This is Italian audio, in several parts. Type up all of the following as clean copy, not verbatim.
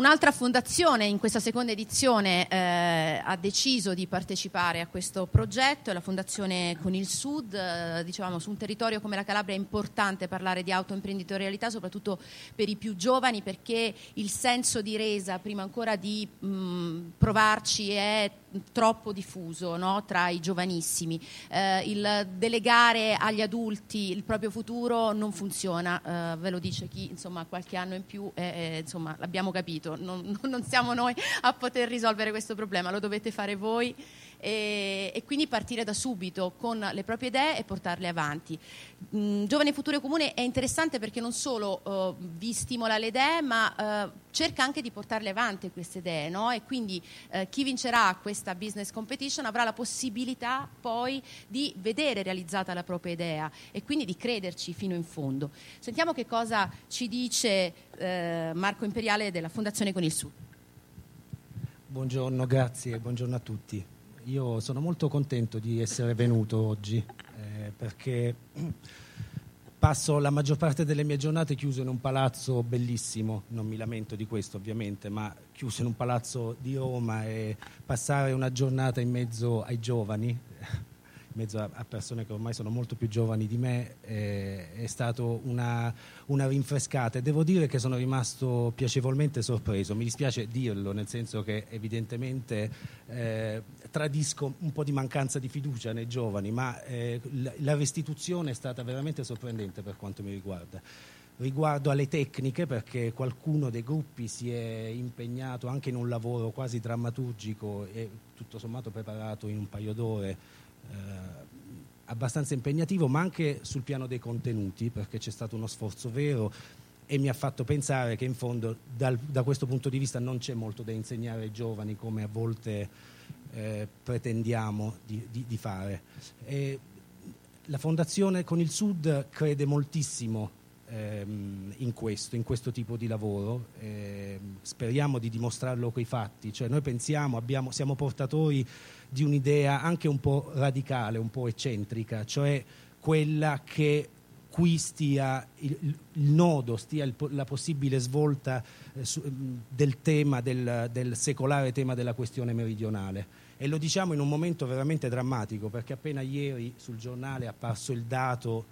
Un'altra fondazione in questa seconda edizione ha deciso di partecipare a questo progetto, è la Fondazione Con il Sud. Dicevamo, su un territorio come la Calabria è importante parlare di autoimprenditorialità, soprattutto per i più giovani, perché il senso di resa, prima ancora di provarci, è troppo diffuso, no? Tra i giovanissimi. Il delegare agli adulti il proprio futuro non funziona, ve lo dice chi insomma qualche anno in più, insomma l'abbiamo capito, non siamo noi a poter risolvere questo problema, lo dovete fare voi, e quindi partire da subito con le proprie idee e portarle avanti. Giovane Futuro Comune è interessante perché non solo vi stimola le idee, ma cerca anche di portarle avanti queste idee, no? E quindi chi vincerà questa business competition avrà la possibilità poi di vedere realizzata la propria idea e quindi di crederci fino in fondo. Sentiamo che cosa ci dice Marco Imperiale della Fondazione Con il Sud. Buongiorno, grazie, buongiorno a tutti. Io sono molto contento di essere venuto oggi perché passo la maggior parte delle mie giornate chiuso in un palazzo bellissimo, non mi lamento di questo ovviamente, ma chiuso in un palazzo di Roma, e passare una giornata in mezzo ai giovani, in mezzo a persone che ormai sono molto più giovani di me, è stato una rinfrescata, e devo dire che sono rimasto piacevolmente sorpreso. Mi dispiace dirlo, nel senso che evidentemente tradisco un po' di mancanza di fiducia nei giovani, ma la restituzione è stata veramente sorprendente per quanto mi riguarda. Riguardo alle tecniche, perché qualcuno dei gruppi si è impegnato anche in un lavoro quasi drammaturgico e tutto sommato preparato in un paio d'ore, abbastanza impegnativo, ma anche sul piano dei contenuti, perché c'è stato uno sforzo vero, e mi ha fatto pensare che in fondo da questo punto di vista non c'è molto da insegnare ai giovani, come a volte pretendiamo di fare. E la Fondazione Con il Sud crede moltissimo in questo tipo di lavoro, speriamo di dimostrarlo coi fatti, cioè noi pensiamo, siamo portatori di un'idea anche un po' radicale, un po' eccentrica, cioè quella che qui stia il nodo, stia la possibile svolta del tema, del secolare tema della questione meridionale. E lo diciamo in un momento veramente drammatico, perché appena ieri sul giornale è apparso il dato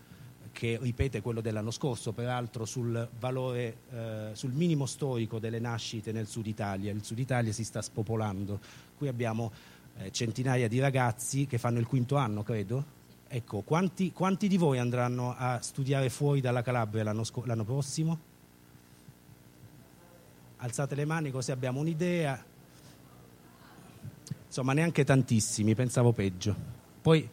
che ripete quello dell'anno scorso, peraltro, sul valore, sul minimo storico delle nascite nel Sud Italia. Il Sud Italia si sta spopolando. Qui abbiamo centinaia di ragazzi che fanno il quinto anno, credo. Ecco, quanti di voi andranno a studiare fuori dalla Calabria l'anno prossimo? Alzate le mani, così abbiamo un'idea. Insomma, neanche tantissimi, pensavo peggio. Poi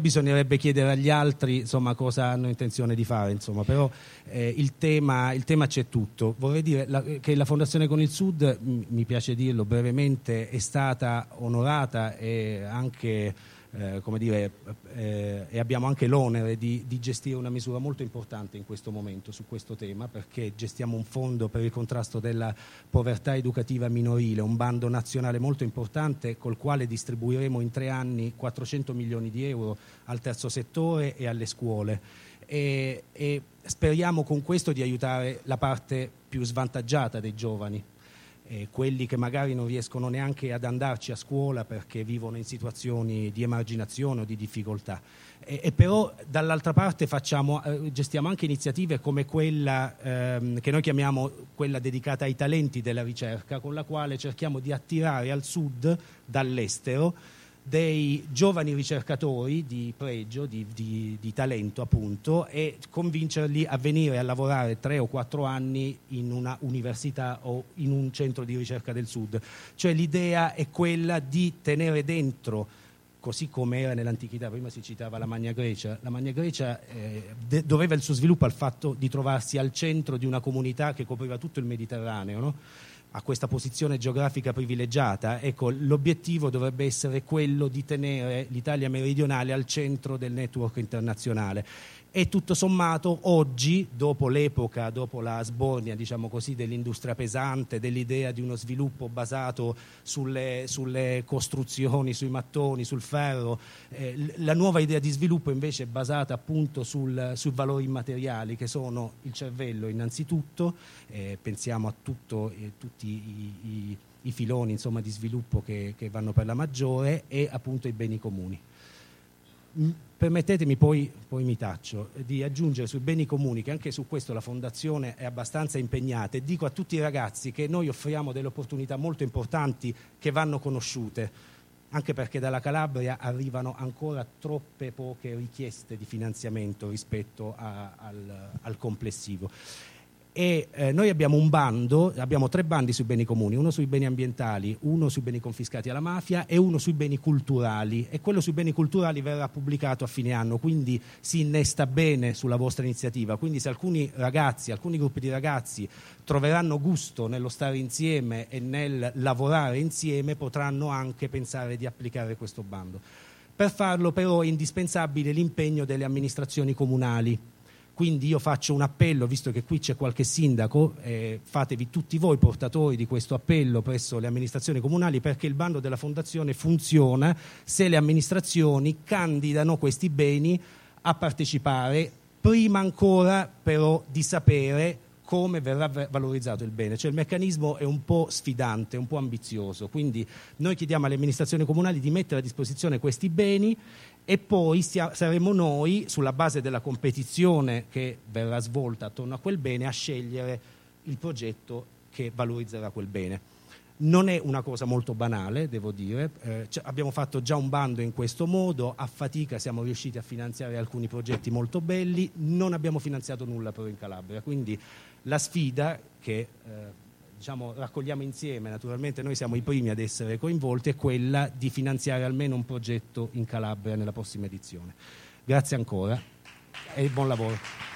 bisognerebbe chiedere agli altri, insomma, cosa hanno intenzione di fare, insomma. Però il tema c'è tutto. Vorrei dire che la Fondazione Con il Sud, mi piace dirlo brevemente, è stata onorata e anche e abbiamo anche l'onere di gestire una misura molto importante in questo momento su questo tema, perché gestiamo un fondo per il contrasto della povertà educativa minorile, un bando nazionale molto importante col quale distribuiremo in 3 anni 400 milioni di euro al terzo settore e alle scuole, e speriamo con questo di aiutare la parte più svantaggiata dei giovani, quelli che magari non riescono neanche ad andarci a scuola perché vivono in situazioni di emarginazione o di difficoltà. E però dall'altra parte gestiamo anche iniziative come quella che noi chiamiamo quella dedicata ai talenti della ricerca, con la quale cerchiamo di attirare al sud dall'estero dei giovani ricercatori di pregio, di talento appunto, e convincerli a venire a lavorare 3 o 4 anni in una università o in un centro di ricerca del sud. Cioè l'idea è quella di tenere dentro, così come era nell'antichità, prima si citava la Magna Grecia. La Magna Grecia doveva il suo sviluppo al fatto di trovarsi al centro di una comunità che copriva tutto il Mediterraneo, no? A questa posizione geografica privilegiata, ecco, l'obiettivo dovrebbe essere quello di tenere l'Italia meridionale al centro del network internazionale. E tutto sommato oggi, dopo l'epoca, dopo la sbornia, diciamo così, dell'industria pesante, dell'idea di uno sviluppo basato sulle costruzioni, sui mattoni, sul ferro. La nuova idea di sviluppo invece è basata appunto sui valori immateriali, che sono il cervello innanzitutto, pensiamo a tutti i filoni, insomma, di sviluppo che vanno per la maggiore, e appunto i beni comuni. Permettetemi, poi mi taccio, di aggiungere sui beni comuni che anche su questo la Fondazione è abbastanza impegnata, e dico a tutti i ragazzi che noi offriamo delle opportunità molto importanti che vanno conosciute, anche perché dalla Calabria arrivano ancora troppe poche richieste di finanziamento rispetto al complessivo. E noi abbiamo 3 bandi sui beni comuni, uno sui beni ambientali, uno sui beni confiscati alla mafia e uno sui beni culturali, e quello sui beni culturali verrà pubblicato a fine anno, quindi si innesta bene sulla vostra iniziativa. Quindi se alcuni gruppi di ragazzi troveranno gusto nello stare insieme e nel lavorare insieme, potranno anche pensare di applicare questo bando. Per farlo però è indispensabile l'impegno delle amministrazioni comunali. Quindi io faccio un appello, visto che qui c'è qualche sindaco, fatevi tutti voi portatori di questo appello presso le amministrazioni comunali, perché il bando della Fondazione funziona se le amministrazioni candidano questi beni a partecipare, prima ancora però di sapere come verrà valorizzato il bene. Cioè il meccanismo è un po' sfidante, un po' ambizioso, quindi noi chiediamo alle amministrazioni comunali di mettere a disposizione questi beni, e poi saremo noi, sulla base della competizione che verrà svolta attorno a quel bene, a scegliere il progetto che valorizzerà quel bene. Non è una cosa molto banale, devo dire, abbiamo fatto già un bando in questo modo, a fatica siamo riusciti a finanziare alcuni progetti molto belli, non abbiamo finanziato nulla però in Calabria, quindi la sfida che raccogliamo insieme, naturalmente noi siamo i primi ad essere coinvolti, è quella di finanziare almeno un progetto in Calabria nella prossima edizione. Grazie ancora e buon lavoro.